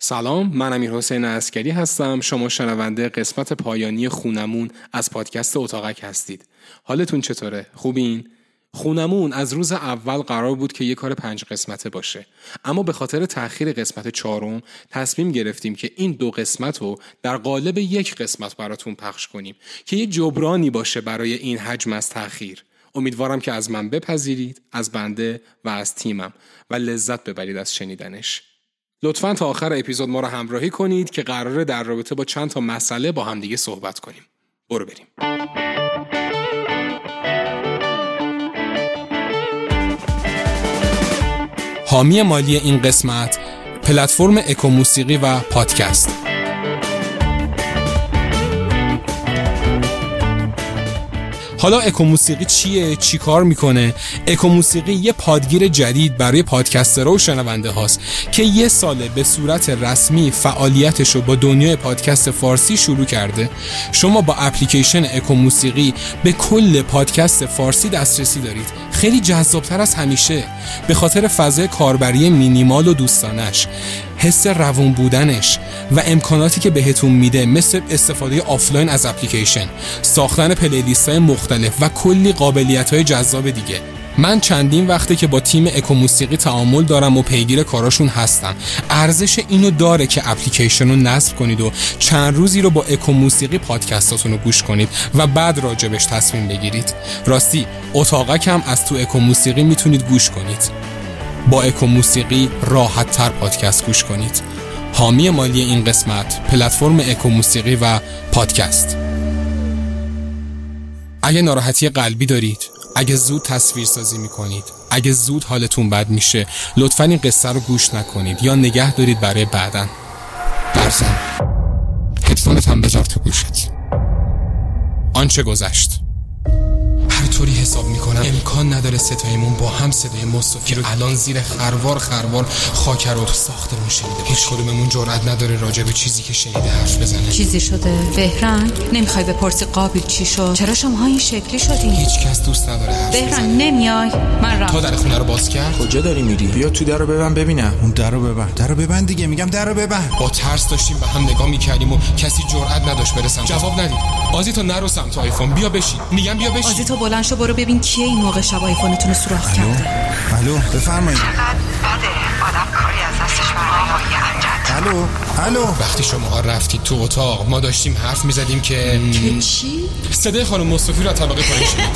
سلام، من امیرحسین عسگری هستم. شما شنونده قسمت پایانی خونمون از پادکست اتاقک هستید. حالتون چطوره؟ خوبین؟ خونمون از روز اول قرار بود که یه کار 5 قسمته باشه، اما به خاطر تأخیر قسمت 4 تصمیم گرفتیم که این 2 قسمت رو در قالب 1 قسمت براتون پخش کنیم که یه جبرانی باشه برای این حجم از تأخیر. امیدوارم که از من بپذیرید، از بنده و از تیمم، و لذت ببرید از شنیدنش. لطفاً تا آخر اپیزود ما رو همراهی کنید که قراره در رابطه با چند تا مسئله با هم دیگه صحبت کنیم. برو بریم. حامی مالی این قسمت پلتفرم اکوموسیقی و پادکست. حالا اکوموسیقی چیه؟ چی کار میکنه؟ اکوموسیقی یه پادگیر جدید برای پادکسترها و شنونده هاست که 1 ساله به صورت رسمی فعالیتش رو با دنیای پادکست فارسی شروع کرده. شما با اپلیکیشن اکوموسیقی به کل پادکست فارسی دسترسی دارید. خیلی جذابتر از همیشه به خاطر فضای کاربری مینیمال و دوستانش، حس روون بودنش و امکاناتی که بهتون میده، مثل استفاده آفلاین از اپلیکیشن، ساختن پلیلیست‌های مختلف و کلی قابلیت‌های جذاب دیگه. من چندین وقته که با تیم اکوموسیقی تعامل دارم و پیگیر کاراشون هستم. ارزش اینو داره که اپلیکیشن رو نصب کنید و چند روزی رو با اکوموسیقی پادکستاتون رو گوش کنید و بعد راجبش تصمیم بگیرید. راستی اتاقک هم از تو اکوموسیقی میتونید گوش کنید. با اکوموسیقی راحت تر پادکست گوش کنید. حامی مالی این قسمت پلتفرم اکوموسیقی و پادکست. اگه ناراحتی قلبی دارید، اگه زود تصویرسازی میکنید، اگه زود حالتون بد میشه، لطفاً این قصه رو گوش نکنید یا نگه دارید برای بعداً. درزن هدفونت هم بذار تو گوشت. آنچه گذشت طوری حساب میکنم امکان نداره ستایمون با هم صدای مصطفی رو الان زیر خروار خاکر رو ساختمون شنیده. هیچ کدوممون جرئت نداره راجع به چیزی که شنیده حرف بزنه. چیزی شده بهرنگ؟ نمیخوای بپرسی قابل چی شد؟ چرا شما این شکلی شدین؟ هیچ کس دوست نداره حرف بزنه. بهرنگ نمیای؟ من رفتم. تو در خونه رو باز کرد؟ کجا داری میری؟ بیا تو درو ببند ببینم. اون درو ببند. درو ببند دیگه، میگم درو ببند. با ترس داشتیم به هم نگاه میکردیم و کسی جرئت نداشت برسم. جواب ندید. آزیتا نرو سمت آیفون. بیا بشین. میگم بیا بشین. آزیتا شو برو ببین کیه این موقع شب آیفونتون رو سوراخ کرده. الو بفرمایید. چقدر بده آدم کاری از دستش برنمیاد. الو وقتی شماها رفتید تو اتاق ما داشتیم حرف میزدیم که چی؟ صدای خانم مصطفی رو طبقه پایین شنید.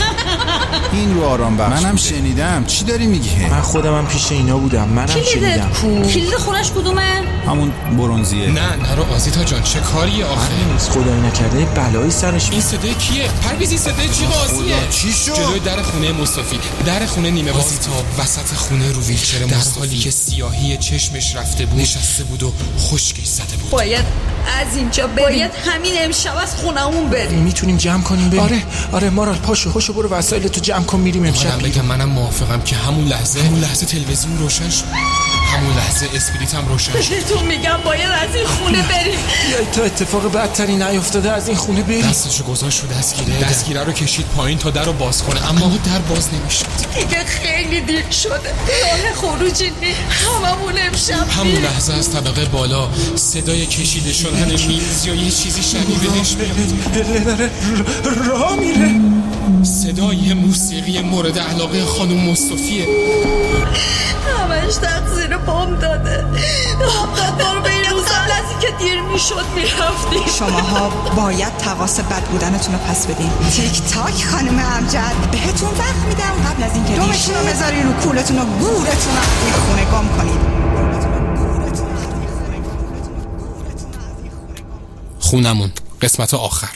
این رو آرام بخش. منم شنیدم. چی داری میگی؟ من خودمم پیش اینا بودم. منم شنیدم. کلید خونش کدومه؟ همون برنزیه. نه رو آزیتا جان چه کاریه آخه؟ نیست خدای نکرده بلایی سرش. این صدای کیه؟ پرویزی صدای چی بازیه؟ چی شد؟ جلوی در خونه مصطفی، در خونه نیمه باز، آزیتا وسط خونه رو ویلچر در حالی که سیاهی چشمش رفته بود نشسته بود و خشکی زده بود. باید از اینجا بریم. باید همین امشب از خونمون بریم. میتونیم جمع کنیم بریم. آره مارال پاشو برو وسایل تو جمع کن میریم امشب. منم موافقم که همون لحظه تلویزیون روشن شد. همون لحظه اسپریت هم روشن شد. تو میگم باید از این خونه بریم. یا تا اتفاق بدتری نیفتاده از این خونه بریم. دستشو گذاشت رو دستگیره رو کشید پایین تا در رو باز کنه، اما در باز نمیشد. دیگه خیلی دیر شده، راه خروجی نیست. هممون امشب همون لحظه از طبقه بالا صدای کشیده شدن میز یا یه چیزی شبیه بهش میاد. راه میره. صدای موسیقی مورد علاقه خانم مصطفیه. همش تقصیر بام داده. قدر به این روز قبل که دیر میشد میرفتیم. شماها باید تواس بد بودنتون رو پس بدین. تیک تاک خانم امجد بهتون وقت میدم قبل از اینکه دومتون رو بذارین رو کولتون و گورتون از این خونه گم کنید. خونمون قسمت آخر.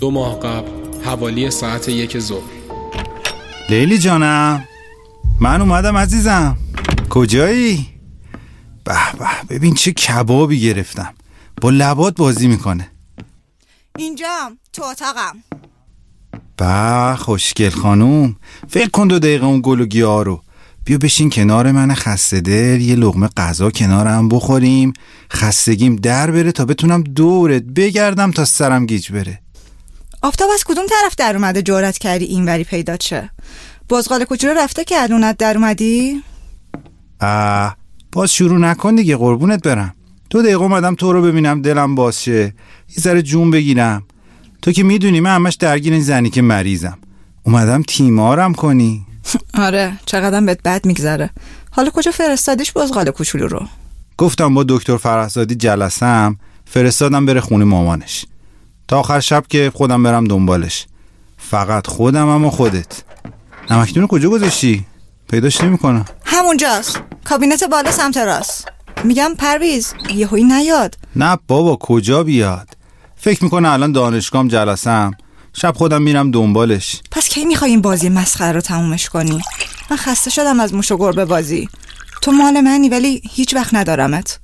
2 ماه قبل حوالی ساعت 1 ظهر. لیلی جانم من اومدم عزیزم. کجایی؟ به ببین چه کبابی گرفتم با لبات بازی میکنه. اینجام تو اتاقم. به خوشگل خانوم فکر کن 2 دقیقه اون گل و گیاه رو. بیا بشین کنار من خسته دل، یه لقمه غذا کنارم بخوریم، خستگیم در بره تا بتونم دورت بگردم تا سرم گیج بره. آفتاب از کدوم طرف در اومده جرأت کردی این وری پیدا شه؟ بزغال کوچولو رفته که الونت در اومدی؟ باز شروع نکن دیگه قربونت برم. 2 دقیقه اومدم تو رو ببینم دلم باشه، یه ذره جون بگیرم. تو که میدونی من همش درگیر این زنی که مریضم. اومدم تیمارم کنی. آره چقدرم بهت بد میگذره. حالا کجا فرستادیش بزغال کوچولو رو؟ گفتم با دکتر فرهزادی جلسم، فرستادم بره خونه مامانش تا آخر شب که خودم برم دنبالش. فقط خودم اما خودت. نمکدون کجا گذاشتی؟ پیداش نمی‌کنم. همونجاست، کابینت بالا سمت راست. میگم پرویز یهویی نیاد. نه بابا کجا بیاد؟ فکر میکنه الان دانشگاهم جلسم، شب خودم میرم دنبالش. پس کی میخوای این بازی مسخره رو تمومش کنی؟ من خسته شدم از موش و گربه بازی. تو مال منی ولی هیچ وقت ندارمت.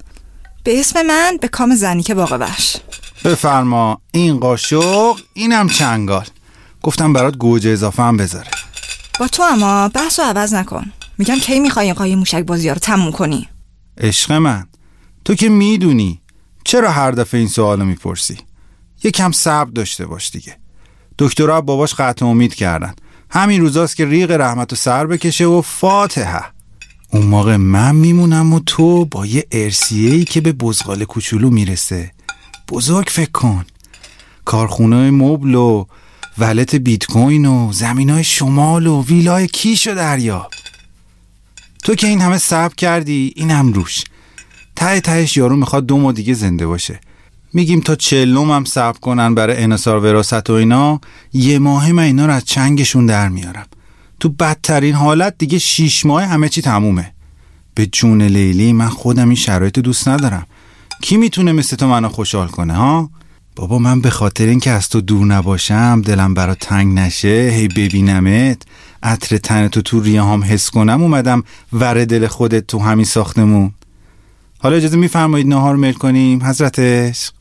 به اسم من به کام زنی که باغ وحش. بفرما این قاشق اینم چنگال. گفتم برات گوجه اضافه هم بذاره. با تو اما بحثو عوض نکن. میگم کی میخوای این قایه موشک بازی‌ها رو تموم کنی؟ عشق من تو که میدونی. چرا هر دفعه این سوالو میپرسی؟ یکم صبر داشته باش دیگه. دکترها باباش قطع امید کردن. همین روزاست که ریق رحمتو سر بکشه و فاتحه. اون موقع من میمونم و تو با یه ارسیه‌ای که به بزغال کوچولو میرسه. بزرگ فکر کن. کارخونه مبل و ولت بیت کوین و زمینای شمال و ویلای کیش و دریا. تو که این همه صبر کردی اینم روش. ته تهش یارو میخواد 2 ماه دیگه زنده باشه. میگیم تا 40 هم صبر کنن برای انحصار وراثت و اینا. 1 ماه من اینا رو از چنگشون در میارم. تو بدترین حالت دیگه 6 ماه همه چی تمومه. به جون لیلی من خودم این شرایط دوست ندارم. کی میتونه مثل تو منو خوشحال کنه ها؟ بابا من به خاطر اینکه از تو دور نباشم، دلم برات تنگ نشه، هی ببینمت، عطر تنتو تو ریهام حس کنم، اومدم ور دل خودت تو همین ساختمون. حالا اجازه میفرمایید ناهار میل کنیم حضرت عشق؟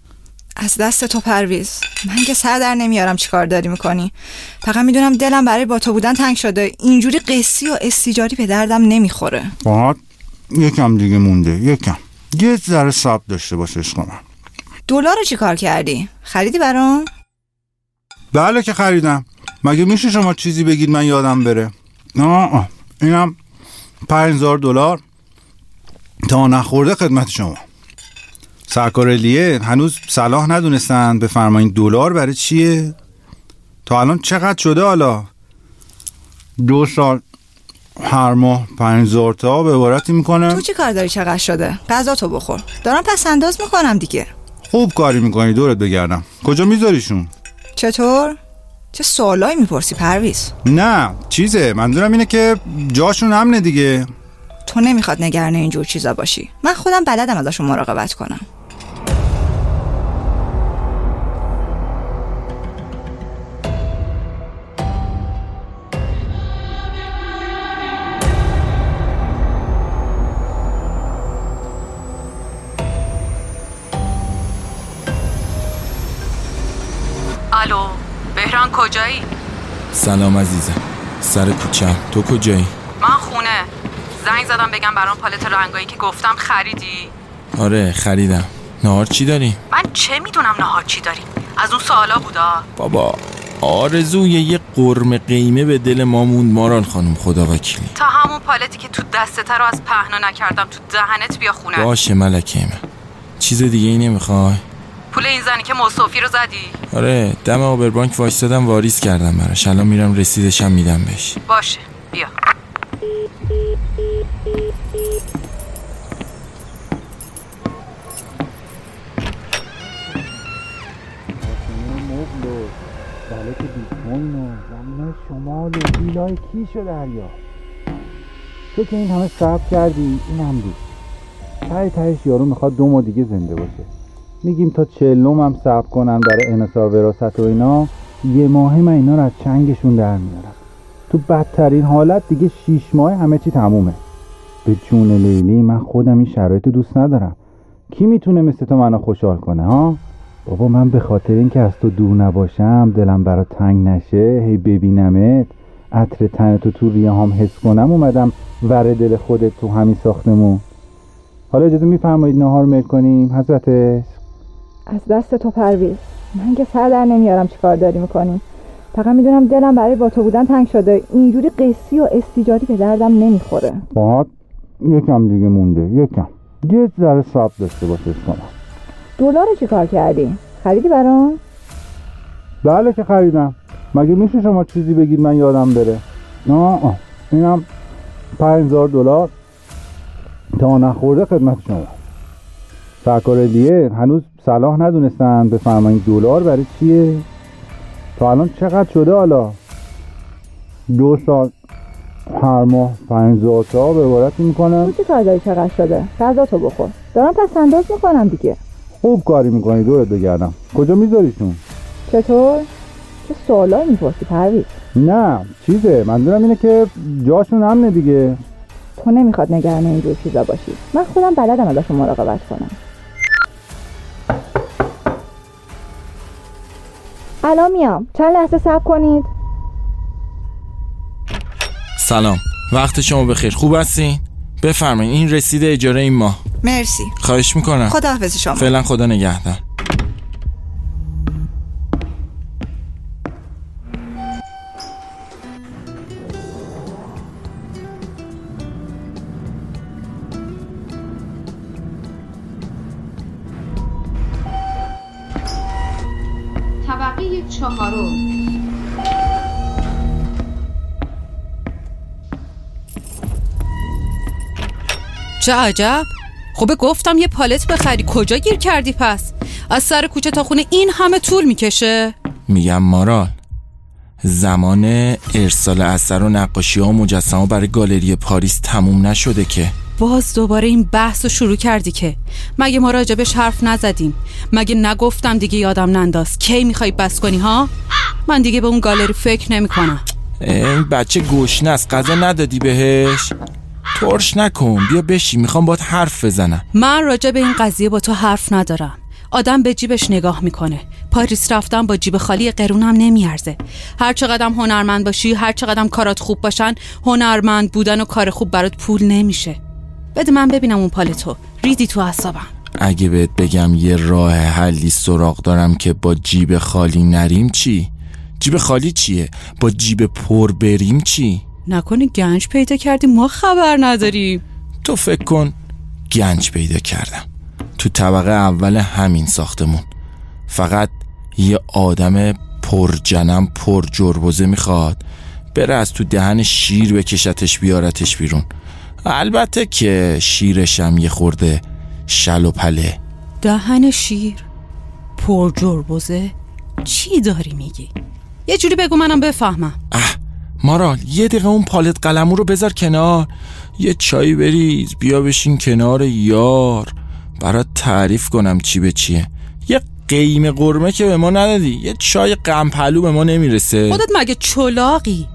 از دست تو پرویز. من که سر در نمیارم چیکار داری میکنی. فقط میدونم دلم برای با تو بودن تنگ شده. اینجوری قصی و استیجاری به دردم نمیخوره. باید یکم دیگه مونده. یکم یه ذره صبر داشته باش عشق من. دلار رو چی کار کردی؟ خریدی برام؟ بله که خریدم. مگه میشه شما چیزی بگید من یادم بره؟ نه اینم $5000 تا نخورده خدمت شما. سرکار لیه هنوز صلاح ندونستن بفرمایید دلار برای چیه؟ تا الان چقدر شده حالا؟ 2 سال هر ماه 5000 تا به عبارتی میکنم. تو چی کار داری چقدر شده؟ غذا تو بخور. دارم پس انداز میکنم دیگه. خوب کاری میکنی دورت بگردم. کجا میذاریشون؟ چطور؟ چه سوالایی میپرسی پرویز؟ نه چیزه منظورم اینه که جاشون امنه دیگه. تو نمیخواد نگران اینجور چیزا باشی. من خودم بلدم ازشون مراقبت کنم. الو بهران کجایی؟ سلام عزیزم. سر کوچه‌ام. تو کجایی؟ من خونه. زنگ زدم بگم برام پالت رنگایی که گفتم خریدی؟ آره خریدم. نهار چی داری؟ من چه میدونم نهار چی داری؟ از اون سوالا بودا؟ بابا آرزوی یه قرمه قیمه به دل ما موند ماران خانم خدا وکیلی. تا همون پالتی که تو دستت رو از پهنا نکردم تو دهنت بیا خونه. باشه ملکه من. چیز دیگه ای نمیخوای؟ پول این زنی که موصوفی رو زدی؟ آره دم آبر بانک وایستادم واریز کردم براش. الان میرم رسیدشم میدم بهش. باشه بیا. که بیتمون و زمین شمال و ویلای کیش و دریا. تو که این همه صبر کردی این هم دوست. ته تهش یارو میخواد 2 ماه دیگه زنده باشه. میگیم تا 40 هم صبر کنن برای انحصار وراثت و اینا. 1 ماه من اینا رو از چنگشون در میارم. تو بدترین حالت دیگه 6 ماه همه چی تمومه. به جون لیلی من خودم این شرایط دوست ندارم. کی میتونه مثل تو منو خوشحال کنه ها؟ بابا من به خاطر اینکه از تو دور نباشم، دلم برات تنگ نشه، هی ببینمت، عطر تنتو تو ریهام حس کنم، اومدم ور دل خودت تو همین ساختمون. حالا اجازه میفرمایید ناهار میل کنیم حضرت عشق؟ از دست تو پرویز. من که سر در نمیارم چیکار داری میکنیم. فقط میدونم دلم برای با تو بودن تنگ شده. اینجوری قصی و استیجاری به دردم نمیخوره. باید یکم دیگه مونده، یکم یه ذره صبر داشته باشید. شما دلار رو چی کار کردی؟ خریدی برام؟ بله که خریدم. مگه میشه شما چیزی بگید من یادم بره؟ نه اینم $5000 تا نخورده خدمت شما. سرکار دیه هنوز صلاح ندونستن بفهمن دلار برای چیه. تا الان چقدر شده؟ حالا 2 سال هر ماه 50 تا به عبارت میکنم. تو چه کاری چقدر شده؟ غذاتو بخور. دارم پس انداز میکنم دیگه. خوب کاری میکنی دورت بگردم. کجا میذاریشون؟ چطور؟ چه سوالایی میپرسی پرویز؟ نه چیزه، منظورم اینه که جاشون هم دیگه. تو نمیخواد نگران اینجور چیزا باشی. من خودم بلدم ازشون مراقبت کنم. الان میام، چند لحظه صبر کنید. سلام، وقت شما بخیر. خوب هستین؟ بفرمایید این رسید اجاره این ماه. مرسی. خواهش میکنم. خداحافظ شما. فعلا خدا نگهدار. چه عجب، خب گفتم یه پالت بخری، کجا گیر کردی پس؟ از سر کوچه تا خونه این همه طول میکشه. میگم مارال، زمان ارسال اثر و نقاشی ها و مجسمه برای گالری پاریس تموم نشده که. باز دوباره این بحث رو شروع کردی که. مگه ما راجبش حرف نزدیم؟ مگه نگفتم دیگه یادم ننداز؟ کی میخوای بس کنی ها؟ من دیگه به اون گالری فکر نمی کنم. بچه گشنه است، غذا ندادی بهش؟ ترش نکن، بیا بشین، میخوام باهات حرف بزنم. من راجع به این قضیه با تو حرف ندارم. آدم به جیبش نگاه میکنه. پاریس رفتن با جیب خالی قرونم نمیارزه. هر چقدرم هنرمند باشی، هر چقدرم کارات خوب باشن، هنرمند بودن و کار خوب برات پول نمیشه. بده من ببینم اون پالتو، ریدی تو اعصابم. اگه بهت بگم یه راه حلی سراغ دارم که با جیب خالی نریم چی؟ جیب خالی چیه؟ با جیب پر بریم چی؟ نکنه گنج پیدا کردی ما خبر نداریم. تو فکر کن گنج پیدا کردم تو طبقه اول همین ساختمون. فقط یه آدم پرجنم پر جربوزه میخواد بره از تو دهن شیر بکشتش بیارتش بیرون. البته که شیرشم یه خورده شل و پله. دهن شیر پر جربوزه چی داری میگی؟ یه جوری بگو منم بفهمم. مارال یه دقیقه اون پالت قلمو رو بذار کنار، یه چایی بریز، بیا بشین کنار یار برات تعریف کنم چی به چیه. یه قیم قرمه که به ما ندادی، یه چای قمپلو به ما نمیرسه. خودت مگه چلاقی؟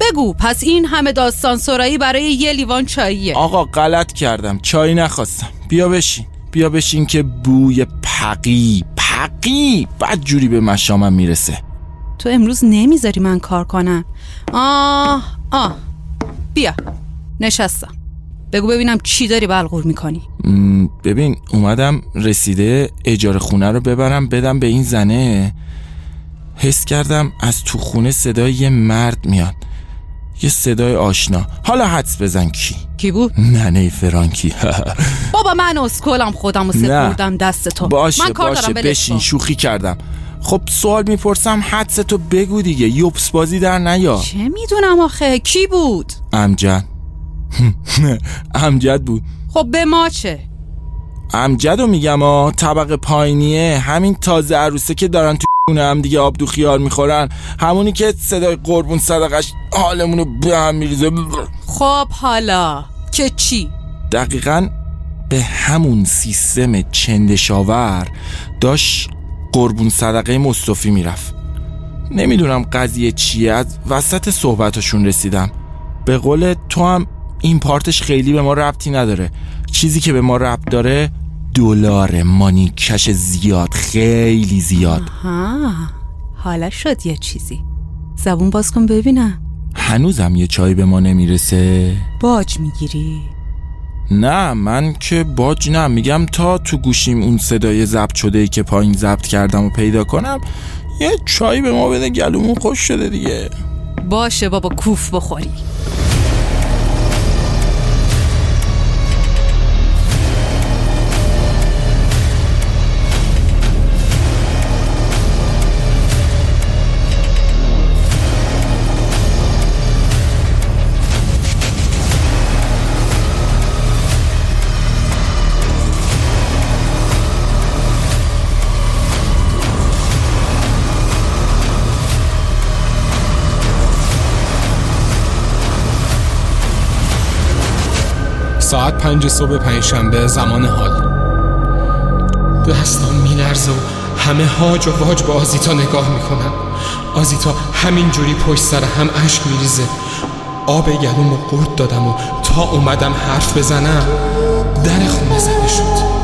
بگو پس این همه داستان سرایی برای یه لیوان چاییه. آقا غلط کردم، چای نخواستم. بیا بشین که بوی پقی بد جوری به مشامم میرسه. تو امروز نمیذاری من کار کنم. بیا نشستم، بگو ببینم چی داری بلغور میکنی. ببین اومدم رسیده اجاره خونه رو ببرم بدم به این زنه. حس کردم از تو خونه صدای یه مرد میاد، یه صدای آشنا. حالا حدس بزن کی بود؟ ننه فرانکی. بابا من اسکولم، خودم رو سپردم دست تو. باشه بشین، شوخی کردم. خب سوال میپرسم حدستو بگو دیگه، یوبس بازی در نیا. چه میدونم آخه، کی بود؟ امجد بود. خب به ما چه؟ امجدو میگم طبقه پایینیه، همین تازه عروسه که دارن تو خونه هم دیگه آبدو خیار میخورن، همونی که صدای قربون صدقش حالمونو به هم میریزه. خب حالا که چی؟ دقیقاً به همون سیستم چندشاور داشت قربون صدقه مصطفی میرفت. نمیدونم قضیه چیه، از وسط صحبتشون رسیدم. به قول تو هم این پارتش خیلی به ما ربطی نداره. چیزی که به ما ربط داره دلار مانیکش زیاد، خیلی زیاد. آها حالا شد یه چیزی. زبون باز کن ببینم. هنوزم یه چای به ما نمیرسه؟ باج میگیری؟ نه من که باج نه، میگم تا تو گوشیم اون صدای ضبط شده ای که پایین ضبط کردم و پیدا کنم یه چایی به ما بده، گلومون خوش شده دیگه. باشه بابا کوف بخوری. ساعت 5 صبح پنجشنبه زمان حال. دستان میلرزه و همه هاج و واج با آزیتا نگاه میکنن. آزیتا همینجوری پشت سر هم اشک میریزه. آب گلومو قورت دادم و تا اومدم حرف بزنم در خونه زده شد.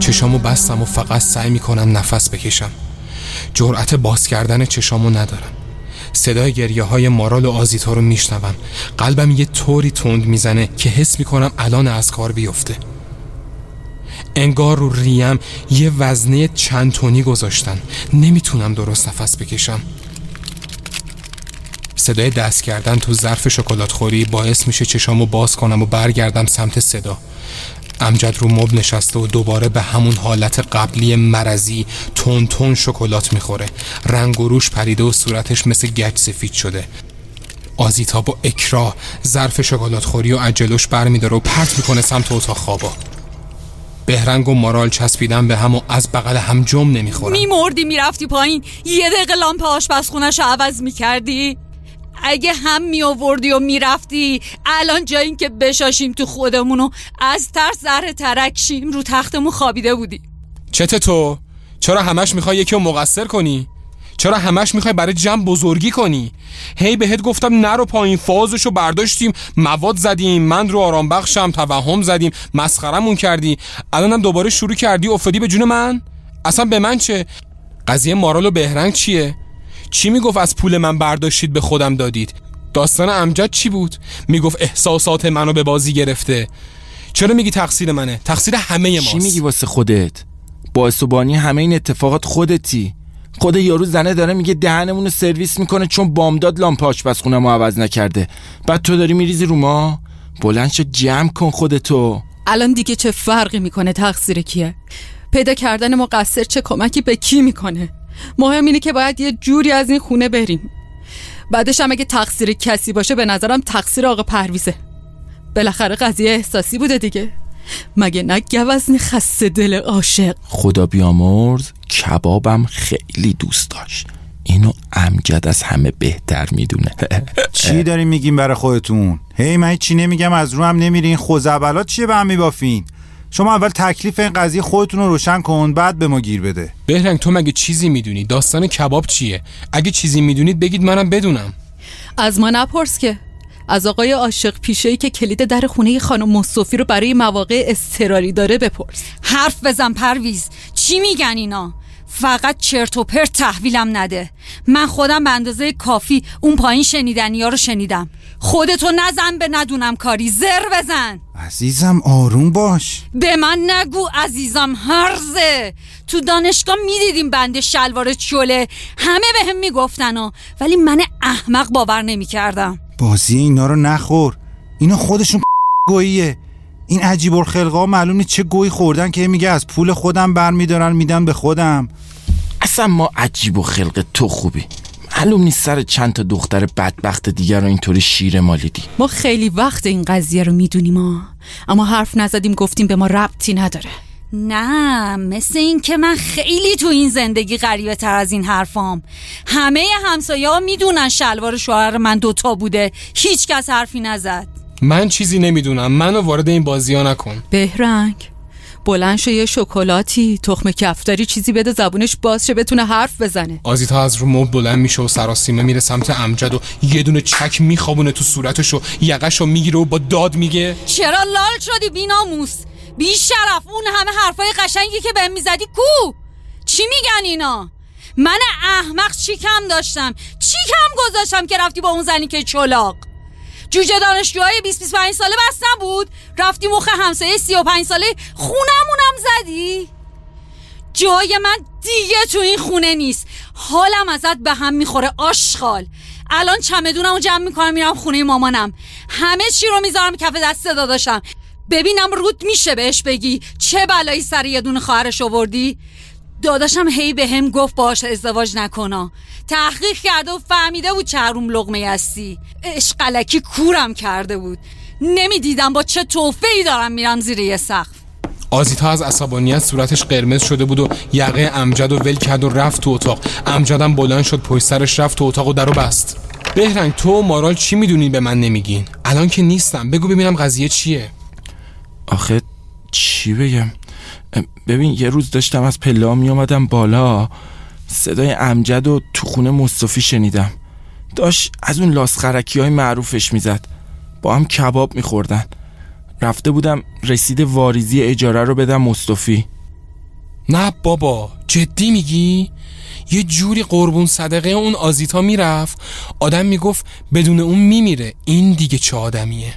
چشامو بستم و فقط سعی میکنم نفس بکشم. جرأت باز کردن چشامو ندارم. صدای گریه های مارال و آزیتا رو میشنوم. قلبم یه طوری تند میزنه که حس میکنم الان از کار بیفته. انگار رو ریم یه وزنه چند تونی گذاشتن. نمیتونم درست نفس بکشم. صدای دست کردن تو ظرف شکلات خوری باعث میشه چشامو باز کنم و برگردم سمت صدا. امجد رو مبل نشسته و دوباره به همون حالت قبلی مرزی تون تون شکلات میخوره. رنگ و روش پریده و صورتش مثل گچ سفید شده. آزیتا با اکراه ظرف شکلات خوری و عجلوش برمیداره و پرت میکنه سمت اتاق خوابا. بهرنگ و مارال چسبیدن به هم و از بغل هم جمع نمیخورن. میمردی میرفتی پایین، یه دقیقه لامپ آشپزخونه‌شو عوض میکردی. اگه هم میآوردی و میرفتی، الان جای این که بشاشیم تو خودمونو از ترس زهر ترکشیم رو تختمون خوابیده بودی. چته تو؟ چرا همش میخوای یکی رو مقصر کنی؟ چرا همش میخوای برای جمع بزرگی کنی؟ هی بهت گفتم نرو پایین، فازشو برداشتیم، مواد زدیم، من رو آرام بخشم توهم زدیم، مسخرمون کردی، الانم دوباره شروع کردی افتادی به جون من؟ اصلا به من چه؟ قضیه مارال و بهرنگ چیه؟ چی میگفت از پول من برداشتید به خودم دادید؟ داستان امجد چی بود؟ میگفت احساسات منو به بازی گرفته. چرا میگی تقصیر منه؟ تقصیر همه ماست. چی میگی واسه خودت؟ باعث و بانی همه این اتفاقات خودتی. خود یارو زنه داره میگه دهنمون رو سرویس میکنه چون بامداد لامپ آشپزخونه‌مو عوض نکرده. بعد تو داری میریزی رو ما؟ بلند شو جمع کن خودتو. الان دیگه چه فرقی میکنه تقصیر کیه؟ پیدا کردن مقصر چه کمکی به کی میکنه؟ مهم اینه که باید یه جوری از این خونه بریم. بعدش هم اگه تقصیر کسی باشه به نظرم تقصیر آقا پرویزه. بالاخره قضیه احساسی بوده دیگه. مگه نه گوزن خسته دل عاشق؟ خدا بیامرز کبابم خیلی دوست داشت. اینو امجد از همه بهتر میدونه. چی داریم میگیم برای خودتون؟ هی من چی نمیگم از رو هم نمیرین. خزعبلات چیه به هم میبافین؟ شما اول تکلیف این قضیه خودتون رو روشن کن، بعد به ما گیر بده. بهرنگ تو مگه چیزی میدونی؟ داستان کباب چیه؟ اگه چیزی میدونید بگید منم بدونم. از ما نپرس که. از آقای عاشق پیشه‌ای که کلید در خونه خانم مصطفی رو برای مواقع اضطراری داره بپرس. حرف بزن پرویز. چی میگن اینا؟ فقط چرت و پرت تحویلم نده. من خودم به اندازه کافی اون پایین شنیدنی‌ها رو شنیدم. خودتو نزن به ندونم کاری. زر بزن. عزیزم آروم باش. به من نگو عزیزم هرزه. تو دانشگاه میدیدیم بند شلوار چوله، همه بهم میگفتن ولی من احمق باور نمیکردم. بازی اینا رو نخور. اینا خودشون گوییه. این عجیب الخلقا معلوم نیست چه گویی خوردن که میگه از پول خودم برمیدارن میدم به خودم. اصلا ما عجیب الخلق تو خوبی. معلوم نیست سر چند تا دختر بدبخت دیگر رو اینطوری شیر مالیدی. ما خیلی وقت این قضیه رو میدونیم اما حرف نزدیم، گفتیم به ما ربطی نداره. نه، مثل این که من خیلی تو این زندگی غریبه تر از این حرفام. همه همسایه ها میدونن شلوار شوهر من دوتا بوده، هیچ کس حرفی نزد. من چیزی نمیدونم، منو وارد این بازی ها نکن. بهرنگ بلند شو، یه شکلاتی، تخم کفتاری چیزی بده زبونش باز شه بتونه حرف بزنه. آزیتا از رو مبل بلند میشه و سراسیمه میره سمت امجد و یه دونه چک میخوابونه تو صورتش و یقه‌شو میگیره و با داد میگه چرا لال شدی بی‌ناموس، بی شرف، اون همه حرفای قشنگی که بهم میزدی کو؟ چی میگن اینا؟ من احمق چی کم داشتم؟ چی کم گذاشتم که رفتی با اون زنی که چلاق جوجه دانشجوهای 20-25 ساله بس نبود؟ رفتی مخ همسایه 35 ساله خونمونم زدی؟ جای من دیگه تو این خونه نیست. حالم ازت به هم میخوره آشغال. الان چمدونمو جمع میکنم میرم خونه مامانم. همه چی رو میذارم کف دست داداشم. ببینم رود میشه بهش بگی چه بلایی سر یه دونه خواهرش آوردی. داداشم هی به هم گفت باهاش ازدواج نکنا. تحقیق کرده و فهمیده بود چه حروم لقمه هستی. اشقلکی کورم کرده بود. نمیدیدم با چه توفه‌ای دارم میرم زیر یه سقف. آزیتا از عصبانیت صورتش قرمز شده بود و یقه امجد و ول کرد و رفت تو اتاق. امجدم بلند شد پشت سرش رفت تو اتاق و درو بست. بهرنگ تو و مارال چی میدونین به من نمیگین؟ الان که نیستم بگو ببینم قضیه چیه. آخه چی بگم؟ ببین یه روز داشتم از پله‌ها میومدم بالا، صدای امجد و تو خونه مصطفی شنیدم. داشت از اون لاسخرکی‌های معروفش میزد. با هم کباب میخوردن. رفته بودم رسید واریزی اجاره رو بدم مصطفی. نه بابا جدی میگی؟ یه جوری قربون صدقه اون آزیتا میرفت آدم میگفت بدون اون میمیره. این دیگه چه آدمیه؟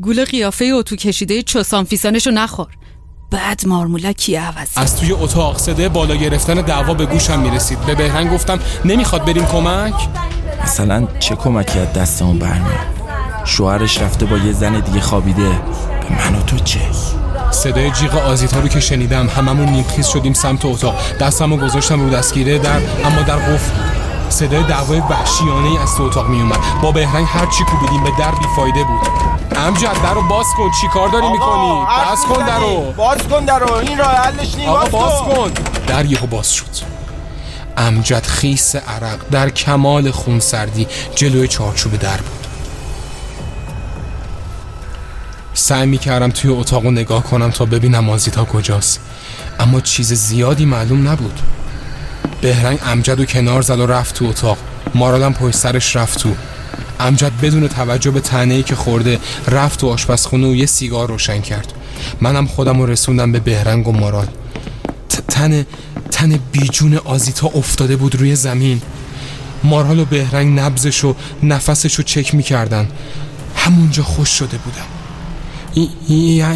گول قیافه اتو کشیده چوسان فیسانشو نخور. بعد مارمولا کی عوض. از توی اتاق صدای بالا گرفتن دعوا به گوشم میرسید. به بهرنگ گفتم نمیخواد بریم کمک؟ مثلا چه کمکی از دستمون برمیاد؟ شوهرش رفته با یه زن دیگه خوابیده. به من و تو چه؟ صدای جیغ آزیتا رو که شنیدم هممون نیمخیز شدیم سمت اتاق. دستمو گذاشتم رو دستگیره در، اما در قفل. صدای دعوای وحشیانه‌ای از تو اتاق میومد. با بهرنگ هر چی کوبیدیم به در بیفایده بود. امجد درو باز کن، چی کار داری میکنی؟ باز کن درو. باز کن درو. این راه حلش نیست. آقا باز کن. در یهو باز شد. امجد خیس عرق در کمال خونسردی جلوی چارچوب در بود. سعی میکردم توی اتاقو نگاه کنم تا ببینم آزیتا کجاست، اما چیز زیادی معلوم نبود. بهرنگ امجدو کنار زد و رفت تو اتاق. مارالم پشت سرش رفت تو. امجد بدون توجه به طعنه‌ای که خورده رفت تو آشپزخونه و یه سیگار روشن کرد. منم خودمو رسوندم به بهرنگ و مارال. تن بیجون آزیتا افتاده بود روی زمین. مارال و بهرنگ نبضش و نفسشو چک میکردن. همونجا خوش شده بودم.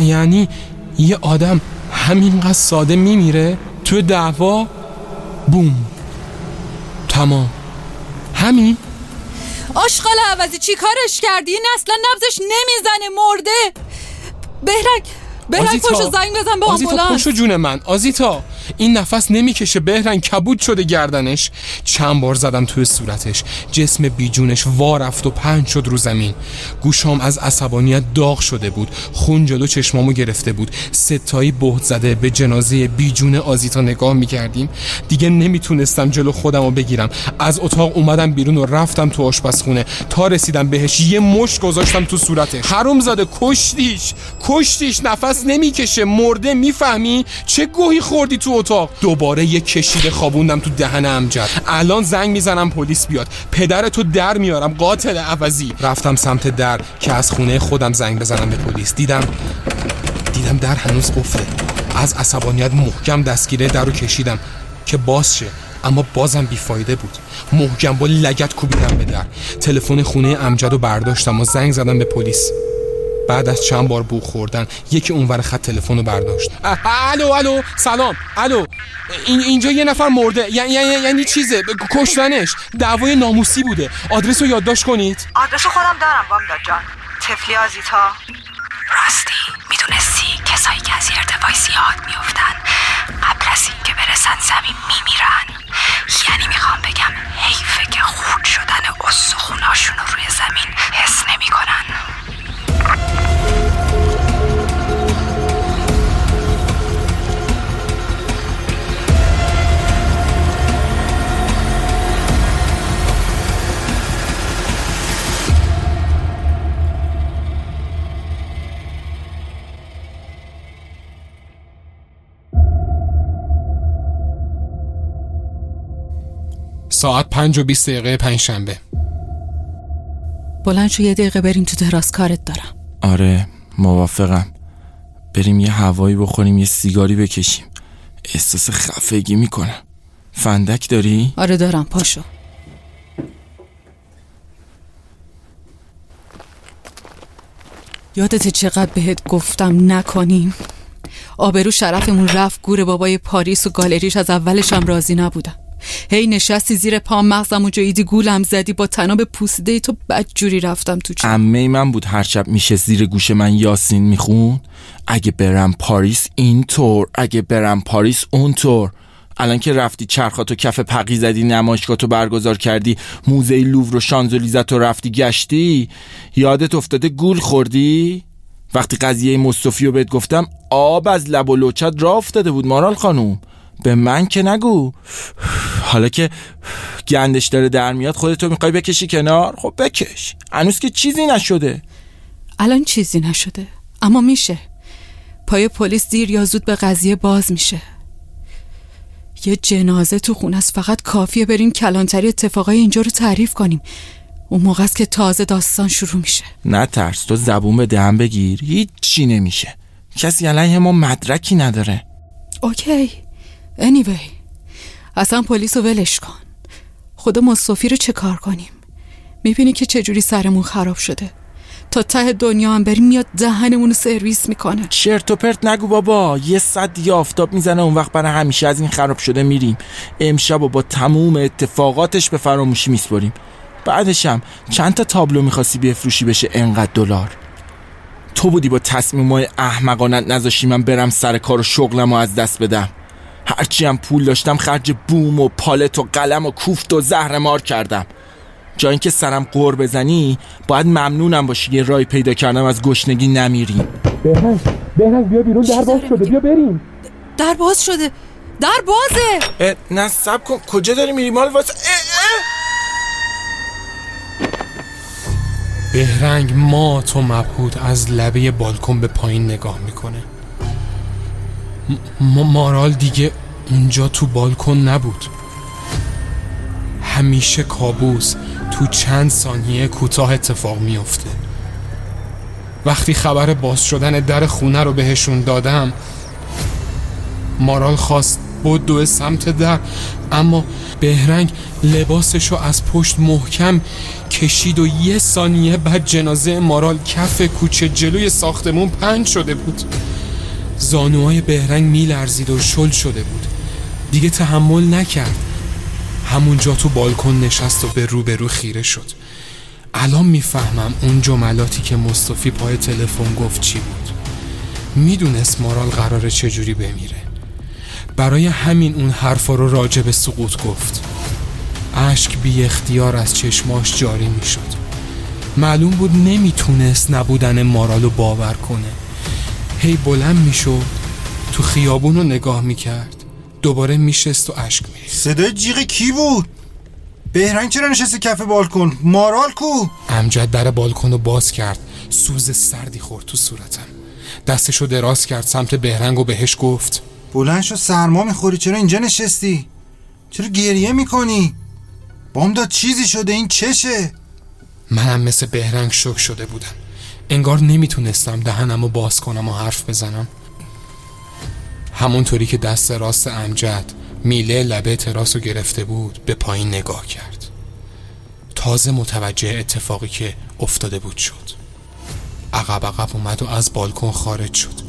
یعنی یه آدم همینقدر ساده میمیره؟ توی دعوا؟ بوم تمام. همین؟ آشغال عوضی چی کارش کردی؟ این اصلا نبضش نمیزنه، مرده. بهرنگ پاشو زنگ بزن به آمبولانس. آزیتا پاشو جون من. آزیتا این نفس نمیکشه. بهرنگ کبود شده گردنش. چند بار زدم توی صورتش. جسم بیجونش وا رفت و پنج شد رو زمین. گوشام از عصبانیت داغ شده بود. خون جلو چشمامو گرفته بود. ستایی بهت زده به جنازه بیجون آزیتا نگاه میکردیم. دیگه نمیتونستم جلو خودمو بگیرم. از اتاق اومدم بیرون و رفتم تو آشپزخونه. تا رسیدم بهش یه مشت گذاشتم تو صورتش. حروم زاده کشتیش نفس نمیکشه، مرده. میفهمی چه گوهی خوردی تو اتاق؟ دوباره یه کشیده خوابوندم تو دهن امجد. الان زنگ میزنم پلیس بیاد. پدرتو در میارم قاتل عوضی. رفتم سمت در که از خونه خودم زنگ بزنم به پلیس. دیدم در هنوز قفله. از عصبانیت محکم دستگیره درو کشیدم که باز شه، اما بازم بیفایده بود. محکم با لگد کوبیدم به در. تلفن خونه امجدو برداشتم و زنگ زدم به پلیس. بعد از چند بار بو خوردن یکی اونور خط تلفن رو برداشت. الو سلام. الو اینجا یه نفر مرده. یعنی چیزه کشتنش. دعوای ناموسی بوده. آدرس رو یادداشت کنید. آدرس خودم دارم بامداد جان. طفلی آزیتا. راستی میدونستی کسایی که از ارتفاع زیاد میافتن قبل از این که برسن زمین میمیرن؟ یعنی میخوام بگم حیفه که خورد شدن استخوناشون رو روی زمین حس نمیکنن. ساعت 5:20 پنجشنبه. بلند شو یه دقیقه بریم تو تراس، کارت دارم. آره موافقم. بریم یه هوایی بخوریم، یه سیگاری بکشیم. احساس خفگی میکنم. فندک داری؟ آره دارم، پاشو. یادت چقدر بهت گفتم نکنیم؟ آبرو شرفمون رفت گور بابای پاریس و گالریش، از اولشم راضی نبودم. هی نشستی زیر پام، مغزمو جویدی، گولم زدی، با تناب پوسیده تو بدجوری رفتم تو چه. عمه من بود هر شب میشه زیر گوش من یاسین میخون، اگه برم پاریس اینطور، اگه برم پاریس اونطور. الان که رفتی چرخاتو کف پقی زدی، نمایشگاهتو برگزار کردی، موزه لوور و شانزلیزه‌تو رفتی گشتی، یادت افتاده گول خوردی؟ وقتی قضیه مصطفی رو بهت گفتم آب از لب و لوچت راه افتاده بود مارال خانوم. به من که نگو، حالا که گندش داره در میاد خودتو میخوای بکشی کنار، خب بکش، هنوز که چیزی نشده. الان چیزی نشده اما میشه، پای پلیس دیر یا زود به قضیه باز میشه. یه جنازه تو خونه است، فقط کافیه بریم کلانتری اتفاقای اینجا رو تعریف کنیم، اون موقع است که تازه داستان شروع میشه. نه ترس، تو زبون به دهن بگیر، هیچ چی نمیشه، کسی علیه ما مدرکی نداره. اوکی anyway، اصلا پلیس رو ولش کن، خود مصطفی رو چه کار کنیم؟ میبینی که چجوری سرمون خراب شده، تا ته دنیا هم بریم میاد دهنمون رو سرویس میکنه. چرت و پرت نگو بابا، یه صد دیگه آفتاب میزنه، اون وقت برای همیشه از این خراب شده میریم. امشب با تموم اتفاقاتش به فراموشی میسپریم، بعدش هم چند تا تابلو میخواستی بفروشی بشه انقدر دلار. تو بودی با تصمیمای احمقانت نذاشی من برم سر کار و شغلمو از دست بدم. هرچی هم پول داشتم خرج بوم و پالت و قلم و کوفت و زهر مار کردم. جای اینکه سرم قور بزنی باید ممنونم باشی، یه رای پیدا کردم از گشنگی نمیریم. بهناز بیا بیرون، در باز شده، بیا بریم. در باز شده، در بازه. نه سب کن، کجا داری میری مال واسه؟ بهرنگ مات و مبهوت از لبه بالکن به پایین نگاه میکنه. مارال دیگه اونجا تو بالکن نبود. همیشه کابوس تو چند ثانیه کوتاه اتفاق میفته. وقتی خبر باز شدن در خونه رو بهشون دادم، مارال خواست بدو سمت در، اما بهرنگ لباسشو از پشت محکم کشید و یه ثانیه بعد جنازه مارال کف کوچه جلوی ساختمون پنج شده بود. زانوهای بهرنگ میلرزید و شل شده بود، دیگه تحمل نکرد، همونجا تو بالکن نشست و به روبرو خیره شد. الان میفهمم اون جملاتی که مصطفی پای تلفن گفت چی بود. میدونست مارال قراره چجوری بمیره، برای همین اون حرفا رو راجع به سقوط گفت. اشک بی اختیار از چشماش جاری میشد، معلوم بود نمیتونست نبودن مارالو باور کنه. هی بلند میشد، تو خیابون رو نگاه میکرد، دوباره میشست و اشک می‌ریخت. صدای جیغ کی بود؟ بهرنگ چرا نشسته کف بالکن؟ مارال کو؟ امجد در بالکن رو باز کرد، سوز سردی خورد تو صورتم. دستش رو دراز کرد سمت بهرنگ و بهش گفت بلند شو، سرما میخوری، چرا اینجا نشستی؟ چرا گریه میکنی؟ بامداد چیزی شده، این چشه؟ منم مثل بهرنگ شوک شده بودم، انگار نمیتونستم دهنمو باز کنم و حرف بزنم. همونطوری که دست راست امجد میله لبه تراس رو گرفته بود به پایین نگاه کرد، تازه متوجه اتفاقی که افتاده بود شد. عقب عقب اومد و از بالکن خارج شد.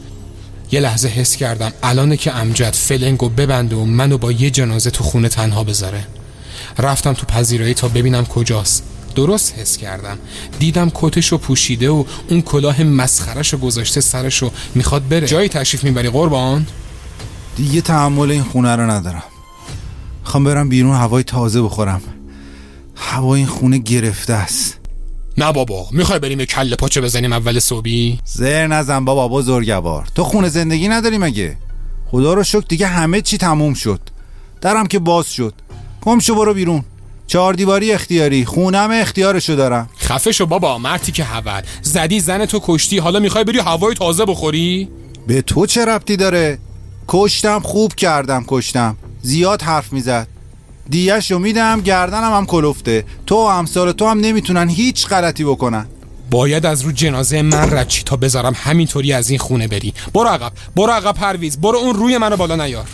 یه لحظه حس کردم الانه که امجد فلنگو ببنده و منو با یه جنازه تو خونه تنها بذاره. رفتم تو پذیرایی تا ببینم کجاست. درست حس کردم، دیدم کتشو پوشیده و اون کلاه مسخرهشو گذاشته سرشو، میخواد بره. جایی تشریف میبری قربان؟ دیگه تحمل این خونه رو ندارم، میخوام برم بیرون هوای تازه بخورم، هوای این خونه گرفته است. نه بابا، میخوای بریم یه کله پاچه بزنیم اول صبحی؟ زر نزن بابا بزرگوار، تو خونه زندگی نداری مگه؟ خدا رو شکر دیگه همه چی تموم شد، درم که باز شد، گم شو برو بیرون. چهار دیواری اختیاری، خونم اختیارشو دارم. خفه شو بابا، مرتی که حول زدی، زن تو کشتی، حالا میخوای بری هوای تازه بخوری؟ به تو چه ربطی داره؟ کشتم، خوب کردم کشتم، زیاد حرف میزد، دیهشو میدم، گردنم هم کلفته، تو و امثال تو هم نمیتونن هیچ غلطی بکنن. باید از رو جنازه من رچی تا بذارم همینطوری از این خونه بری. برو عقب، برو عقب پرویز، برو اون روی منو بالا نیار.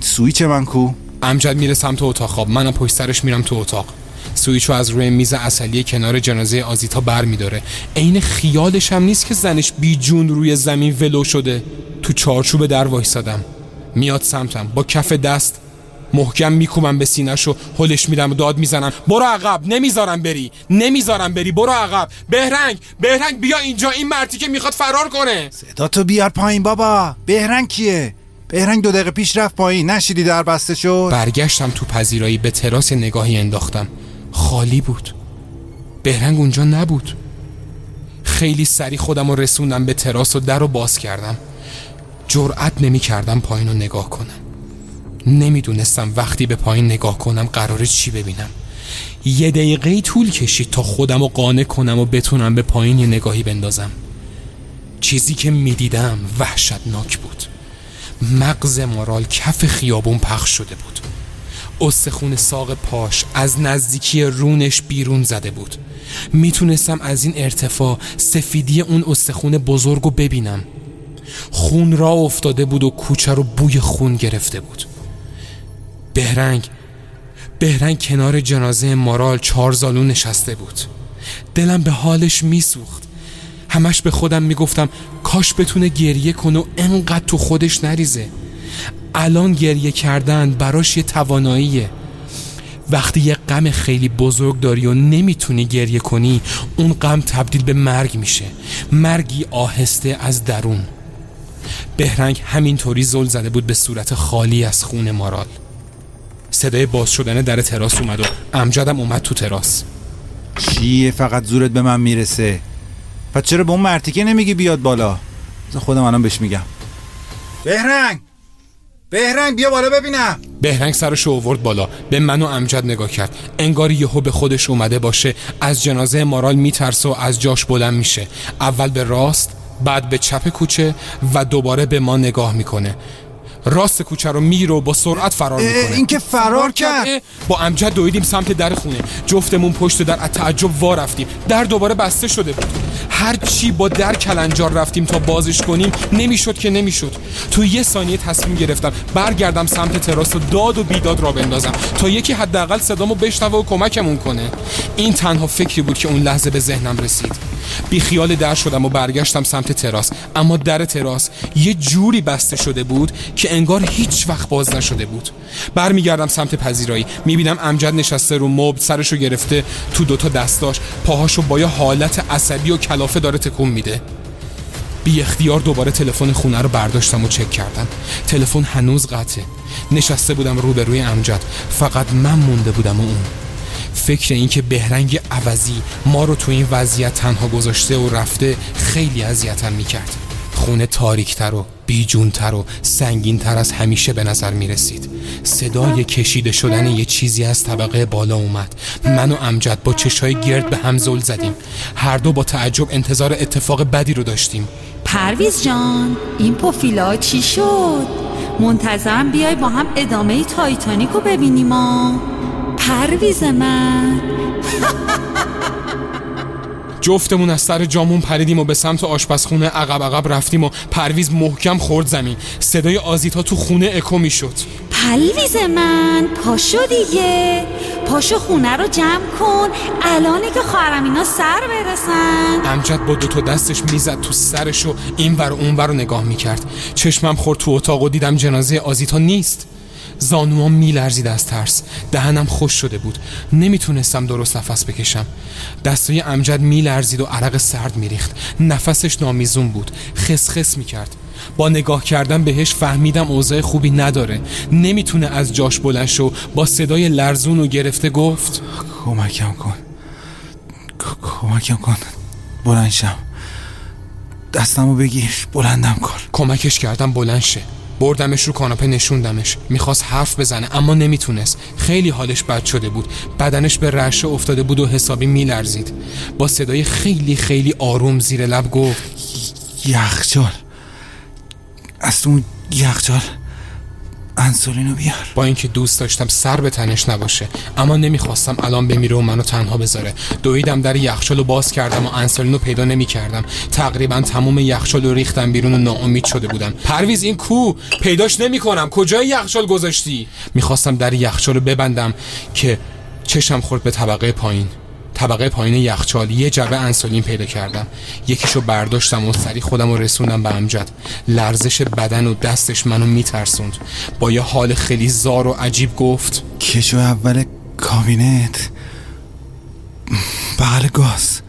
سویچ من کو؟ امجد میره سمت اتاق خواب، منم پشت سرش میرم تو اتاق. سویچو از روی میز عسلی کنار جنازه آزیتا برمی‌داره. عین خیالش هم نیست که زنش بی جون روی زمین ولو شده. تو چارچوب در وایسادم. میاد سمتم، با کف دست محکم میکوبم به سینه‌ش و هلش میدم و داد میزنم برو عقب، نمیذارم بری، برو عقب. بهرنگ بیا اینجا، این مرتی که میخواد فرار کنه. صدا تو بیار پایین بابا. بهرنگ کیه؟ بهرنگ 2 دقیقه پیش رفت پایین، نشیدی در بسته شد؟ برگشتم تو پذیرایی، به تراس نگاهی انداختم. خالی بود، بهرنگ اونجا نبود. خیلی سری خودم رو رسوندم به تراس و در رو باز کردم. جرأت نمی‌کردم پایین رو نگاه کنم. نمیدونستم وقتی به پایین نگاه کنم قراره چی ببینم. 1 دقیقه طول کشید تا خودم رو قانع کنم و بتونم به پایین یه نگاهی بندازم. چیزی که میدیدم وحشتناک بود. مغز مارال کف خیابون پخش شده بود. استخون ساق پاش از نزدیکی رونش بیرون زده بود. میتونستم از این ارتفاع سفیدی اون استخون بزرگو ببینم. خون را افتاده بود و کوچه رو بوی خون گرفته بود. بهرنگ کنار جنازه مارال 4 زانو نشسته بود. دلم به حالش میسوخت. همش به خودم میگفتم کاش بتونه گریه کنه و انقدر تو خودش نریزه. الان گریه کردن براش یه تواناییه. وقتی یه غم خیلی بزرگ داری و نمیتونی گریه کنی، اون غم تبدیل به مرگ میشه، مرگی آهسته از درون. بهرنگ همینطوری زل زده بود به صورت خالی از خون مارال. صدای باز شدن در تراس اومد و امجدم اومد تو تراس. چیه فقط زورت به من میرسه؟ پس چرا به اون مرتیکه نمیگی بیاد بالا؟ خودم الان بهش میگم. بهرنگ بیا بالا ببینم. بهرنگ سرشو آورد بالا، به من و امجد نگاه کرد. انگار یهو به خودش اومده باشه، از جنازه مارال میترسه و از جاش بلند میشه. اول به راست، بعد به چپ کوچه و دوباره به ما نگاه میکنه. راست کوچه رو میره و با سرعت فرار میکنه. این که فرار کرد. با امجد دویدیم سمت در خونه. جفتمون پشت در از تعجب وا رفتیم. در دوباره بسته شده بود. هر چی با در کلنجار رفتیم تا بازش کنیم، نمیشد. تو 1 ثانیه تصمیم گرفتم برگردم سمت تراس و داد و بیداد را بندازم تا یکی حداقل صدامو بشنوه و کمکمون کنه. این تنها فکری بود که اون لحظه به ذهنم رسید. بی خیال در شدم و برگشتم سمت تراس، اما در تراس یه جوری بسته شده بود که انگار هیچ وقت باز نشده بود. برمیگردم سمت پذیرایی، میبینم امجد نشسته رو مبل، سرشو گرفته تو 2 تا دستاش، پاهاشو با یه حالت عصبی و کلافه داره تکون میده. بی اختیار دوباره تلفن خونه رو برداشتم و چک کردم. تلفن هنوز قطعه. نشسته بودم روبروی امجد، فقط من مونده بودم و اون. فکر این که بهرنگ عوضی ما رو تو این وضعیت تنها گذاشته و رفته خیلی اذیتم میکرد. خونه تاریکتر و بیجونتر و سنگینتر از همیشه به نظر می رسید. صدای کشیده شدن یه چیزی از طبقه بالا اومد. من و امجد با چشای گرد به هم زل زدیم. هر دو با تعجب انتظار اتفاق بدی رو داشتیم. پرویز جان، این پوفیلا چی شد؟ منتظرم بیای با هم ادامه تایتانیک رو ببینیم. پرویز من جفتمون از سر جامون پریدیم و به سمت آشپزخونه عقب رفتیم و پرویز محکم خورد زمین. صدای آزیتا تو خونه اکو میشد. پرویز من پاشو دیگه، پاشو خونه رو جمع کن، الانه که خواهرم اینا سر برسن. امجد با 2 تا دستش میزد تو سرش و این ور اون ور رو نگاه میکرد. چشمم خورد تو اتاق و دیدم جنازه آزیتا نیست. زانوام میلرزید از ترس. دهنم خشک شده بود، نمیتونستم درست نفس بکشم. دستای امجد میلرزید و عرق سرد میریخت. نفسش نامیزون بود، خسخس میکرد. با نگاه کردن بهش فهمیدم اوضاع خوبی نداره، نمیتونه از جاش بلند شه. با صدای لرزون و گرفته گفت کمکم کن بلند شم، دستمو بگیر بلندم کن. کمکش کردم بلند شه. بردمش رو کاناپه، نشوندمش. میخواست حرف بزنه اما نمیتونست. خیلی حالش بد شده بود. بدنش به رعشه افتاده بود و حسابی میلرزید. با صدای خیلی خیلی آروم زیر لب گفت یخچال، از تو یخچال انسولینو بیار. با اینکه دوست داشتم سر به تنش نباشه، اما نمیخواستم الان بمیره و منو تنها بذاره. دویدم در یخچال رو باز کردم و انسولینو پیدا نمیکردم. تقریبا تمام یخچال رو ریختم بیرون و ناامید شده بودم. پرویز این کو، پیداش نمیکنم، کجای یخچال گذاشتی؟ میخواستم در یخچال رو ببندم که چشم خورد به طبقه پایین یخچالی. یه جعبه انسولین پیدا کردم، یکیشو برداشتم و سری خودم رو رسوندم به امجد. لرزش بدن و دستش منو میترسوند. با یه حال خیلی زار و عجیب گفت کشو اول کابینت بغل گاز،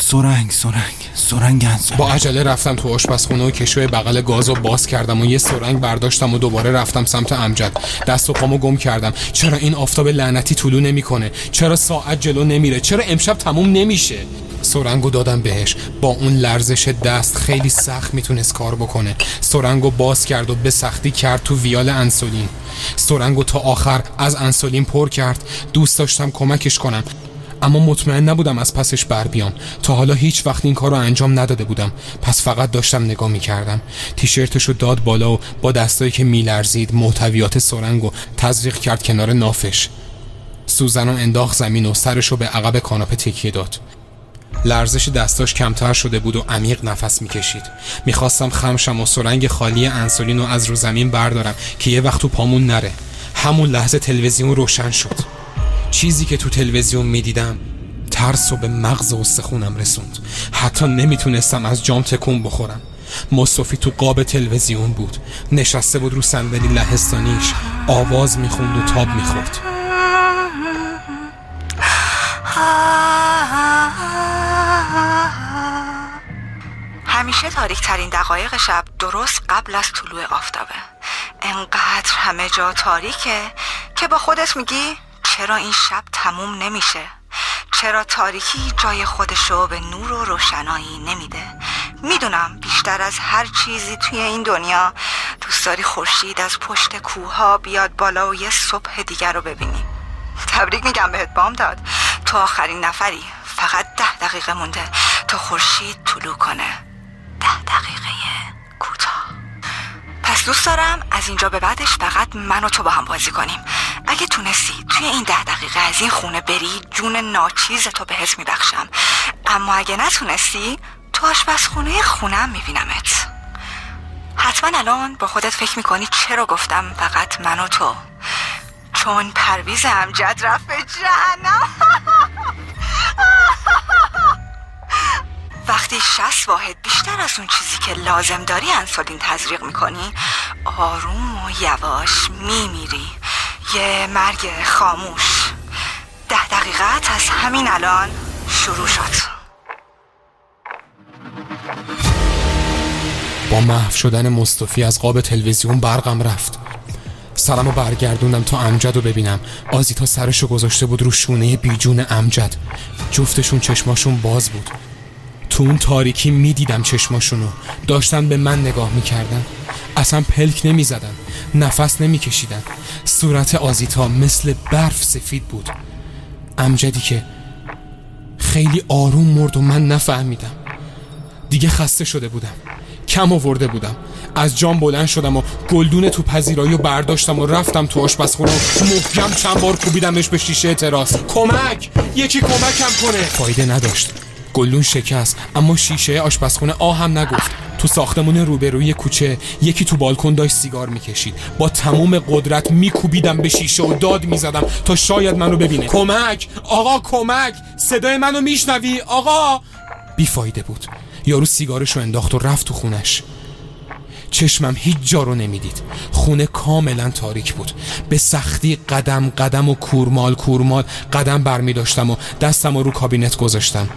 سرنگ انسولین. با عجله رفتم تو آشپزخونه و کشوی بغل گازو باز کردم و یه سرنگ برداشتم و دوباره رفتم سمت امجد. دست و پامو گم کردم. چرا این آفتاب لعنتی طلوع نمیکنه؟ چرا ساعت جلو نمیره؟ چرا امشب تموم نمیشه؟ سرنگو دادم بهش. با اون لرزش دست خیلی سخت میتونست کار بکنه. سرنگو باز کرد و به سختی کرد تو ویال انسولین. سرنگو تا آخر از انسولین پر کرد. دوست داشتم کمکش کنم، اما مطمئن نبودم از پسش بر بیام. تا حالا هیچ وقت این کار رو انجام نداده بودم، پس فقط داشتم نگاه میکردم. تیشرتش رو داد بالا و با دستایی که میلرزید محتویات سرنگ رو تزریق کرد کنار نافش. سوزن رو انداخت زمین و سرش رو به عقب کاناپه تکیه داد. لرزش دستاش کمتر شده بود و عمیق نفس میکشید. میخواستم خمشم و سرنگ خالی انسولین رو از رو زمین بردارم که یه وقت تو پامون نره. همون لحظه تلویزیون روشن شد. چیزی که تو تلویزیون میدیدم ترس رو به مغز و استخونم رسوند. حتی نمیتونستم از جام تکون بخورم. مصطفی تو قاب تلویزیون بود، نشسته بود رو صندلی لهستانیش، آواز میخوند و تاب میخورد. همیشه تاریک‌ترین دقایق شب درست قبل از طلوع آفتابه. انقدر همه جا تاریکه که با خودت میگی چرا این شب تموم نمیشه؟ چرا تاریکی جای خودشو به نور و روشنایی نمیده؟ میدونم بیشتر از هر چیزی توی این دنیا دوست داری خورشید از پشت کوها بیاد بالا و یه صبح دیگر رو ببینی. تبریک میگم بهت بامداد، تو آخرین نفری. فقط 10 دقیقه مونده تا خورشید طلوع کنه. 10 دقیقه کوتاه. پس دوست دارم از اینجا به بعدش فقط من و تو با هم بازی کنیم. اگه تونستی توی این 10 دقیقه از این خونه بری، جون ناچیزتو بهت میبخشم. اما اگه نتونستی، تو آشپزخونه خونم میبینمت. حتما الان با خودت فکر میکنی چرا گفتم فقط من و تو؟ چون پرویز امجد رفت به جهنم. وقتی 60 واحد بیشتر از اون چیزی که لازم داری انسولین تزریق میکنی، آروم و یواش میمیری. یه مرگ خاموش. 10 دقیقه از همین الان شروع شد. با محو شدن مصطفی از قاب تلویزیون برقم رفت. سرمو برگردوندم تا امجد رو ببینم. آزیتا سرشو گذاشته بود رو شونه بیجون امجد. جفتشون چشماشون باز بود. تو اون تاریکی میدیدم چشماشونو. داشتن به من نگاه میکردن. اصلا پلک نمیزدن، نفس نمیکشیدن. صورت آزیتا مثل برف سفید بود. امجدی که خیلی آروم مرد و من نفهمیدم. دیگه خسته شده بودم، کم آورده بودم. از جام بلند شدم و گلدون تو پذیرایی رو برداشتم و رفتم تو آشپزخونه و محکم چند بار کوبیدمش به شیشه تراس. کمک! یکی کمکم کنه! فایده نداشت. گلدون شکست، اما شیشه آشپزخونه آهم نگفت. تو ساختمون روبروی کوچه یکی تو بالکن داشت سیگار میکشید. با تمام قدرت میکوبیدم به شیشه و داد میزدم تا شاید منو ببینه. کمک! آقا کمک! صدای منو میشنوی؟ آقا! بیفایده بود. یارو سیگارشو انداخت و رفت تو خونش. چشمم هیچ جا رو نمیدید. خونه کاملا تاریک بود. به سختی قدم قدم و کورمال کورمال قدم برمی داشتم و دستم رو کابینت گذاشتم.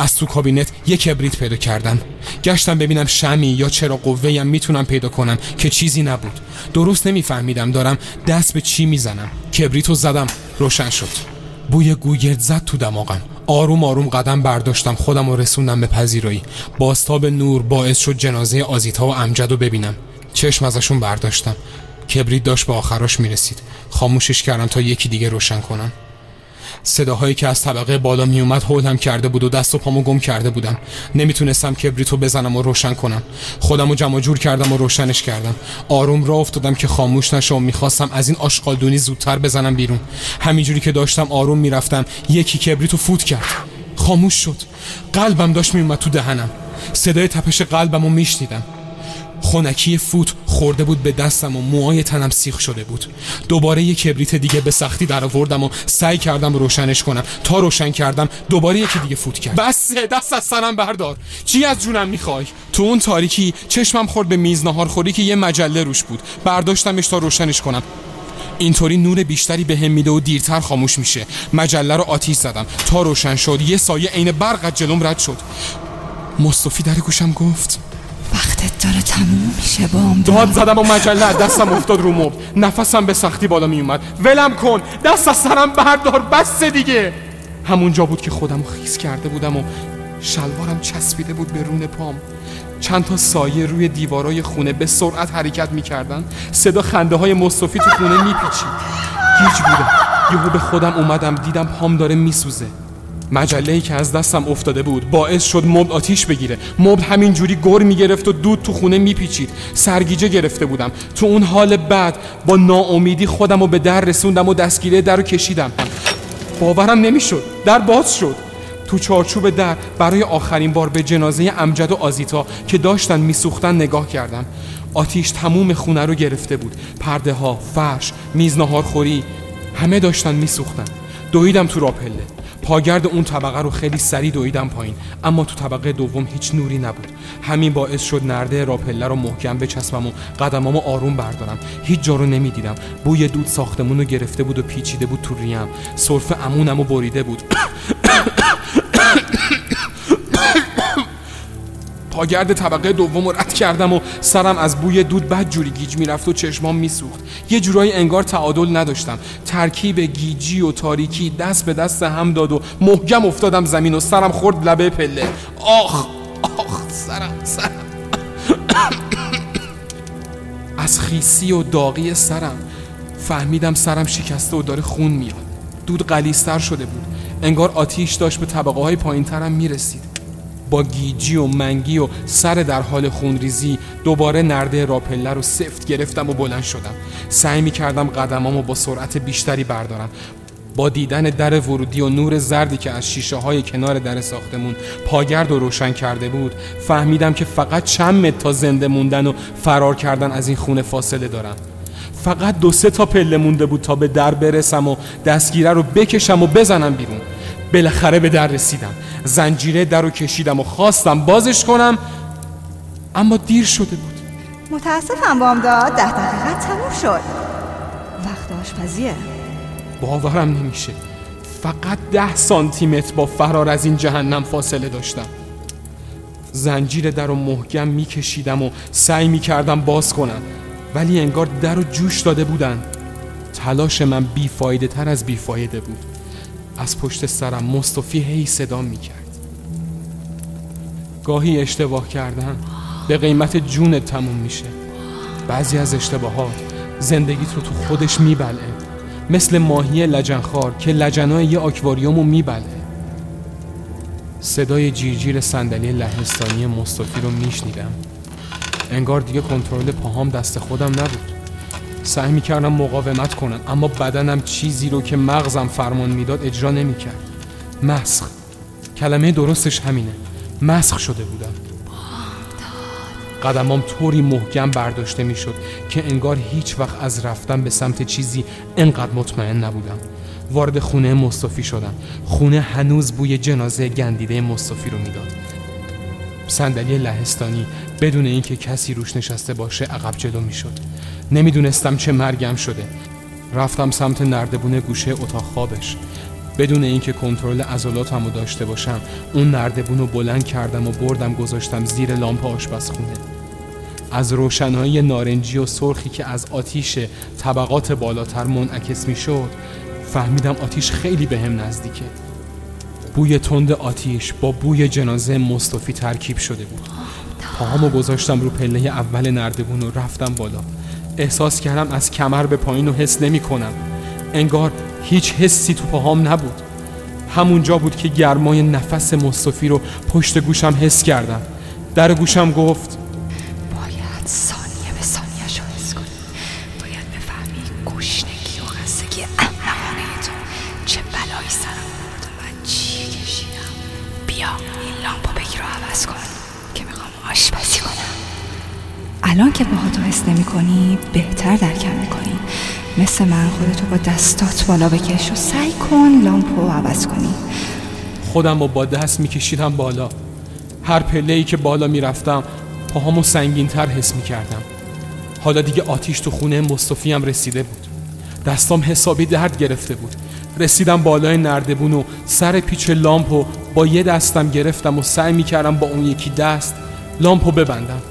از تو کابینت یه کبریت پیدا کردم. گشتم ببینم شمعی یا چرا قوه‌ام میتونم پیدا کنم که چیزی نبود. درست نمیفهمیدم دارم دست به چی میزنم. کبریتو زدم، روشن شد. بوی گوگرد زد تو دماغم. آروم آروم قدم برداشتم، خودم رو رسوندم به پذیرایی. بازتاب نور باعث شد جنازه آزیتا و امجد رو ببینم. چشم ازشون برداشتم. کبریت داشت به آخرش میرسید. خاموشش کردم تا یکی دیگه روشن کنم. صداهایی که از طبقه بالا می اومد هولم کرده بود و دست و پامو گم کرده بودم. نمیتونستم کبریتو بزنم و روشن کنم. خودمو جمع جور کردم و روشنش کردم. آروم راه افتادم که خاموش نشه و میخواستم از این آشغالدونی زودتر بزنم بیرون. همینجوری که داشتم آروم میرفتم یکی کبریتو فوت کرد. خاموش شد. قلبم داشت می اومد تو دهنم. صدای تپش قلبمو میشنیدم. خنکی فوت خورده بود به دستم و موهای تنم سیخ شده بود. دوباره یک کبریت دیگه به سختی در آوردم و سعی کردم روشنش کنم. تا روشن کردم دوباره یکی دیگه فوت کرد. بس، دست از سرم بردار. چی از جونم میخوای؟ تو اون تاریکی چشمم خورد به میز ناهارخوری که یه مجله روش بود. برداشتمش تا روشنش کنم. اینطوری نور بیشتری بهم میده و دیرتر خاموش میشه. مجله رو آتیش زدم تا روشن شد. یه سایه عین برق از جلوم رد شد. مصطفی در گوشم گفت وقتت داره تموم میشه بام. داد زدم و مجله دستم افتاد رو مبل. نفسم به سختی بالا می اومد. ولم کن، دست از سرم بردار، بس دیگه. همونجا بود که خودم رو خیس کرده بودم و شلوارم چسبیده بود به رون پام. چند تا سایه روی دیوارای خونه به سرعت حرکت میکردن. صدا خنده های مصطفی تو خونه میپیچید. گیج بودم. یهو به خودم اومدم، دیدم پام داره میسوزه. مجله‌ای که از دستم افتاده بود باعث شد مبل آتیش بگیره. مبل همین جوری گر میگرفت و دود تو خونه میپیچید. سرگیجه گرفته بودم. تو اون حال بد با ناامیدی خودم رو به در رسوندم و دستگیره در رو کشیدم. باورم نمیشد. در باز شد. تو چارچوب در برای آخرین بار به جنازه امجد و آزیتا که داشتن میسوختن نگاه کردم. آتیش تموم خونه رو گرفته بود. پرده ها، فرش، میز ناهارخوری، همه داشتن میسوختن. دویدم تو راپله. پاگرد اون طبقه رو خیلی سریع دویدم پایین، اما تو طبقه دوم هیچ نوری نبود. همین باعث شد نرده راپله رو محکم بچسبم و قدمامو آروم بردارم. هیچ جا رو نمیدیدم. بوی دود ساختمون رو گرفته بود و پیچیده بود تو ریم. سرفه عمونمو بریده بود. پاگرد طبقه دوم رد کردم و سرم از بوی دود بدجوری گیج میرفت و چشمام میسوخت. یه جورایی انگار تعادل نداشتم. ترکیب گیجی و تاریکی دست به دست هم داد و محکم افتادم زمین و سرم خورد لبه پله. آخ آخ، سرم از خیسی و داغی سرم فهمیدم سرم شکسته و داره خون میاد. دود غلیظ‌تر شده بود. انگار آتیش داشت به طبقه های پایین ترم میرسید. با گیجی و منگی و سر در حال خونریزی دوباره نرده راپله رو سفت گرفتم و بلند شدم. سعی می کردم قدمامو با سرعت بیشتری بردارم. با دیدن در ورودی و نور زردی که از شیشه های کنار در ساختمون پاگرد و روشن کرده بود فهمیدم که فقط چند متر تا زنده موندن و فرار کردن از این خونه فاصله دارم. فقط 2-3 تا پله مونده بود تا به در برسم و دستگیره رو بکشم و بزنم بیرون. بالاخره به در رسیدم. زنجیره در رو کشیدم و خواستم بازش کنم، اما دیر شده بود. متاسفم بامداد، 10 دقیقه تموم شد. وقت آشپزیه. باورم نمیشه. فقط 10 سانتیمتر با فرار از این جهنم فاصله داشتم. زنجیره در رو محکم میکشیدم و سعی میکردم باز کنم، ولی انگار در رو جوش داده بودن. تلاش من بیفایده تر از بیفایده بود. از پشت سرم مصطفی هی صدا میکرد. گاهی اشتباه کردن به قیمت جونت تموم میشه. بعضی از اشتباهات زندگیت رو تو خودش میبلعه، مثل ماهی لجنخوار که لجنای یه آکواریوم رو میبلعه. صدای جیرجیر صندلی لهستانی مصطفی رو میشنیدم. انگار دیگه کنترل پاهام دست خودم نبود. سعی میکردم مقاومت کنم، اما بدنم چیزی رو که مغزم فرمان میداد اجرا نمیکرد. مسخ، کلمه درستش همینه. مسخ شده بودم. قدمام طوری محکم برداشته میشد که انگار هیچ وقت از رفتن به سمت چیزی انقدر مطمئن نبودم. وارد خونه مصطفی شدم. خونه هنوز بوی جنازه گندیده مصطفی رو میداد. صندلی لهستانی بدون اینکه کسی روش نشسته باشه عقب جلو میشد. نمیدونستم چه مرگم شده. رفتم سمت نردبون گوشه اتاق خوابش. بدون اینکه کنترل عضلاتمو داشته باشم اون نردبونو بلند کردم و بردم گذاشتم زیر لامپ آشپزخونه. از روشنایی نارنجی و سرخی که از آتیش طبقات بالاتر منعکس میشد فهمیدم آتیش خیلی بهم نزدیکه. بوی تند آتیش با بوی جنازه مصطفی ترکیب شده بود. پاهامو گذاشتم رو پله اول نردبون و رفتم بالا. احساس کردم از کمر به پایین و حس نمی کنم. انگار هیچ حسی تو پاهام نبود. همونجا بود که گرمای نفس مصطفی رو پشت گوشم حس کردم. در گوشم گفت باید ثانیه به ثانیه شو حس کنی. باید بفهمی گشنگی و خستگی احمقانه تو چه بلایی سرم آورد و من چی کشیدم. بیا این لامپو بگیر و عوض کن که میخوام آشپزی کنم. الان که باهاتو حس نمی‌کنی بهتر درکم می‌کنی. مثل من خودتو با دستات بالا بکش و سعی کن لامپو عوض کنی. خودم با دست می‌کشیدم بالا. هر پله‌ای که بالا می‌رفتم پاهامو سنگین‌تر حس می‌کردم. حالا دیگه آتیش تو خونه مصطفی هم رسیده بود. دستام حسابی درد گرفته بود. رسیدم بالای نردبون و سر پیچ لامپو با یه دستم گرفتم و سعی می‌کردم با اون یکی دست لامپو ببندم.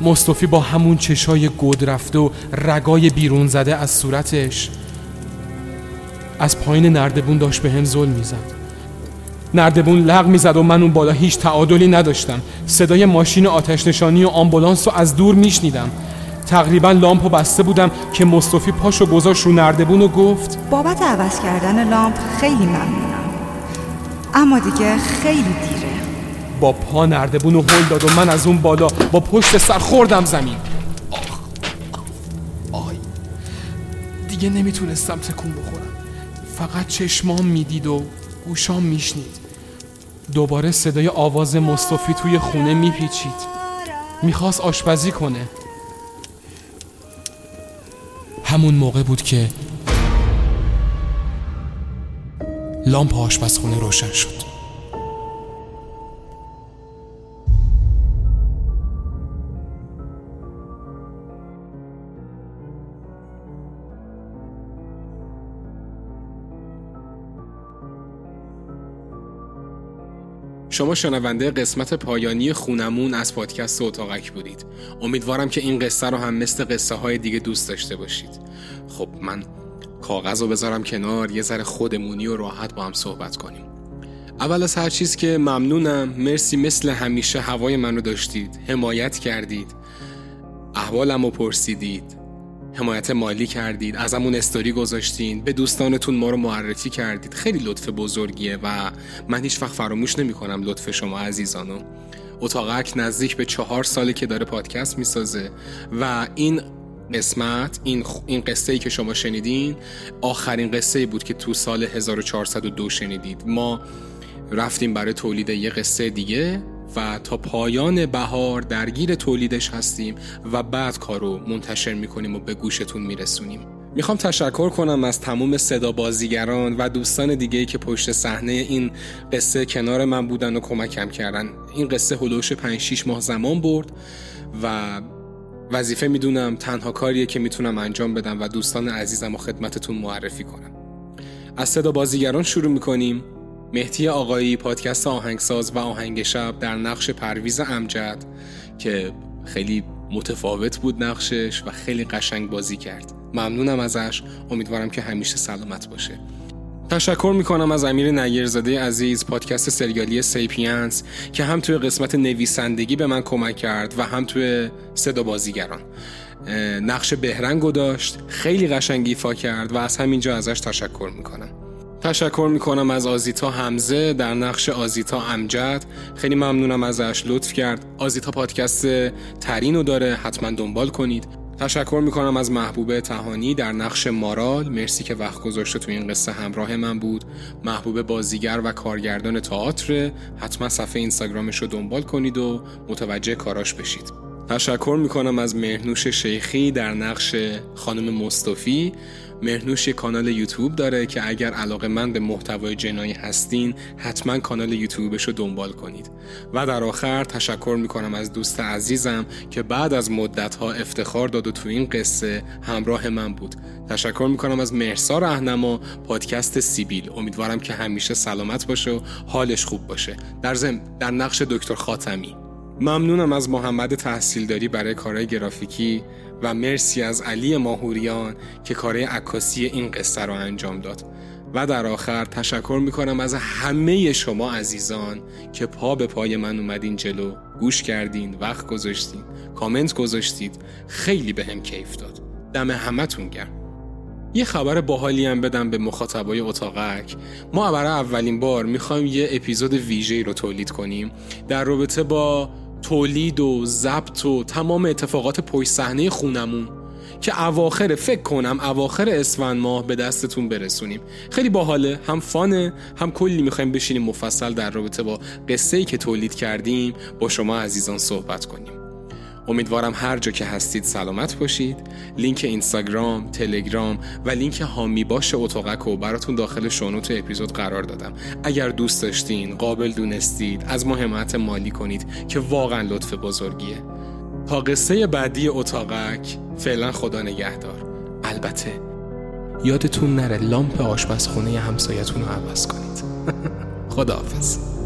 مصطفی با همون چشای گود رفته و رگای بیرون زده از صورتش از پایین نردبون داشت به هم ظلم می‌زد. نردبون لغ می‌زد و من اون بالا هیچ تعادلی نداشتم. صدای ماشین آتش نشانی و آمبولانس رو از دور می‌شنیدم. تقریبا لامپو بسته بودم که مصطفی پاشو گذاشت رو نردبون و گفت بابت عوض کردن لامپ خیلی ممنونم، اما دیگه خیلی دیره. با پا نردبون رو هل داد و من از اون بالا با پشت سر خوردم زمین. آی دیگه نمیتونستم تکون بخورم. فقط چشمام میدید و گوشام میشنید. دوباره صدای آواز مصطفی توی خونه میپیچید. میخواست آشپزی کنه. همون موقع بود که لامپ آشپزخونه روشن شد. شما شنونده قسمت پایانی خونمون از پادکست اتاقک بودید. امیدوارم که این قصه رو هم مثل قصه های دیگه دوست داشته باشید. خب من کاغذ رو بذارم کنار، یه ذره خودمونی و راحت با هم صحبت کنیم. اول از هر چیز که ممنونم، مرسی مثل همیشه هوای من رو داشتید، حمایت کردید، احوالم رو پرسیدید، حمایت مالی کردید، ازمون استوری گذاشتین، به دوستانتون ما رو معرفی کردید. خیلی لطف بزرگیه و من هیچ وقت فراموش نمی‌کنم لطف شما عزیزانو. اتاقک نزدیک به 4 ساله که داره پادکست می‌سازه و این قسمت، این قصه‌ای که شما شنیدین آخرین قصه‌ای بود که تو سال 1402 شنیدید. ما رفتیم برای تولید یه قصه دیگه و تا پایان بهار درگیر تولیدش هستیم و بعد کارو منتشر میکنیم و به گوشتون میرسونیم. میخوام تشکر کنم از تمام صدا بازیگران و دوستان دیگه‌ای که پشت صحنه این قصه کنار من بودن و کمکم کردن. این قصه هلوش 5-6 ماه زمان برد و وظیفه میدونم تنها کاریه که میتونم انجام بدم و دوستان عزیزم و خدمتتون معرفی کنم. از صدا بازیگران شروع میکنیم. مهدی آقایی، پادکست آهنگساز و آهنگ شب، در نقش پرویز امجد که خیلی متفاوت بود نقشش و خیلی قشنگ بازی کرد. ممنونم ازش. امیدوارم که همیشه سلامت باشه. تشکر میکنم از امیر نیرزاده عزیز، پادکست سریالی سیپیانس که هم توی قسمت نویسندگی به من کمک کرد و هم توی صدا بازیگران. نقش بهرنگو داشت، خیلی قشنگ ایفا کرد و از همینجا ازش تشکر میکنم. تشکر میکنم از آزیتا حمزه، در نقش آزیتا امجد. خیلی ممنونم ازش، لطف کرد. آزیتا پادکست ترینو داره، حتما دنبال کنید. تشکر میکنم از محبوبه طهانی در نقش مارال. مرسی که وقت گذاشته تو این قصه همراه من بود. محبوبه بازیگر و کارگردان تئاتر، حتما صفحه اینستاگرامش رو دنبال کنید و متوجه کاراش بشید. تشکر میکنم از مهرنوش شیخی در نقش خانم مصطفی. مهرنوش کانال یوتیوب داره که اگر علاقه‌مند به محتوای جنایی هستین حتما کانال یوتیوبش رو دنبال کنید. و در آخر تشکر میکنم از دوست عزیزم که بعد از مدت‌ها افتخار داد و تو این قصه همراه من بود. تشکر میکنم از مرسا رهنما، پادکست سیبیل. امیدوارم که همیشه سلامت باشه و حالش خوب باشه. در نقش دکتر خاتمی. ممنونم از محمد تحصیلداری برای کارهای گرافیکی و مرسی از علی ماهوریان که کارهای عکاسی این قصه را انجام داد. و در آخر تشکر میکنم از همه شما عزیزان که پا به پای من اومدین جلو، گوش کردین، وقت گذاشتین، کامنت گذاشتید. خیلی به هم کیف داد. دم همتون گرم. یه خبر باحالی هم بدم به مخاطبای اتاقک. ما برای اولین بار میخوایم یه اپیزود ویژه‌ای رو تولید کنیم در رابطه با تولید و ضبط و تمام اتفاقات پشت صحنه خونمون که اواخر فکر کنم اواخر اسفند ماه به دستتون برسونیم. خیلی باحاله، هم فانه، هم کلی میخوایم بشینیم مفصل در رابطه با قصه‌ای که تولید کردیم با شما عزیزان صحبت کنیم. امیدوارم هر جا که هستید سلامت باشید. لینک اینستاگرام، تلگرام و لینک هامی باش اتاقک رو براتون داخل شونوت اپیزود قرار دادم. اگر دوست داشتین، قابل دونستید، از ما حمایت مالی کنید که واقعا لطف بزرگیه. تا قصه بعدی اتاقک، فعلا خدا نگهدار. البته یادتون نره لامپ آشپزخونه همسایتون رو عوض کنید. خداحافظ.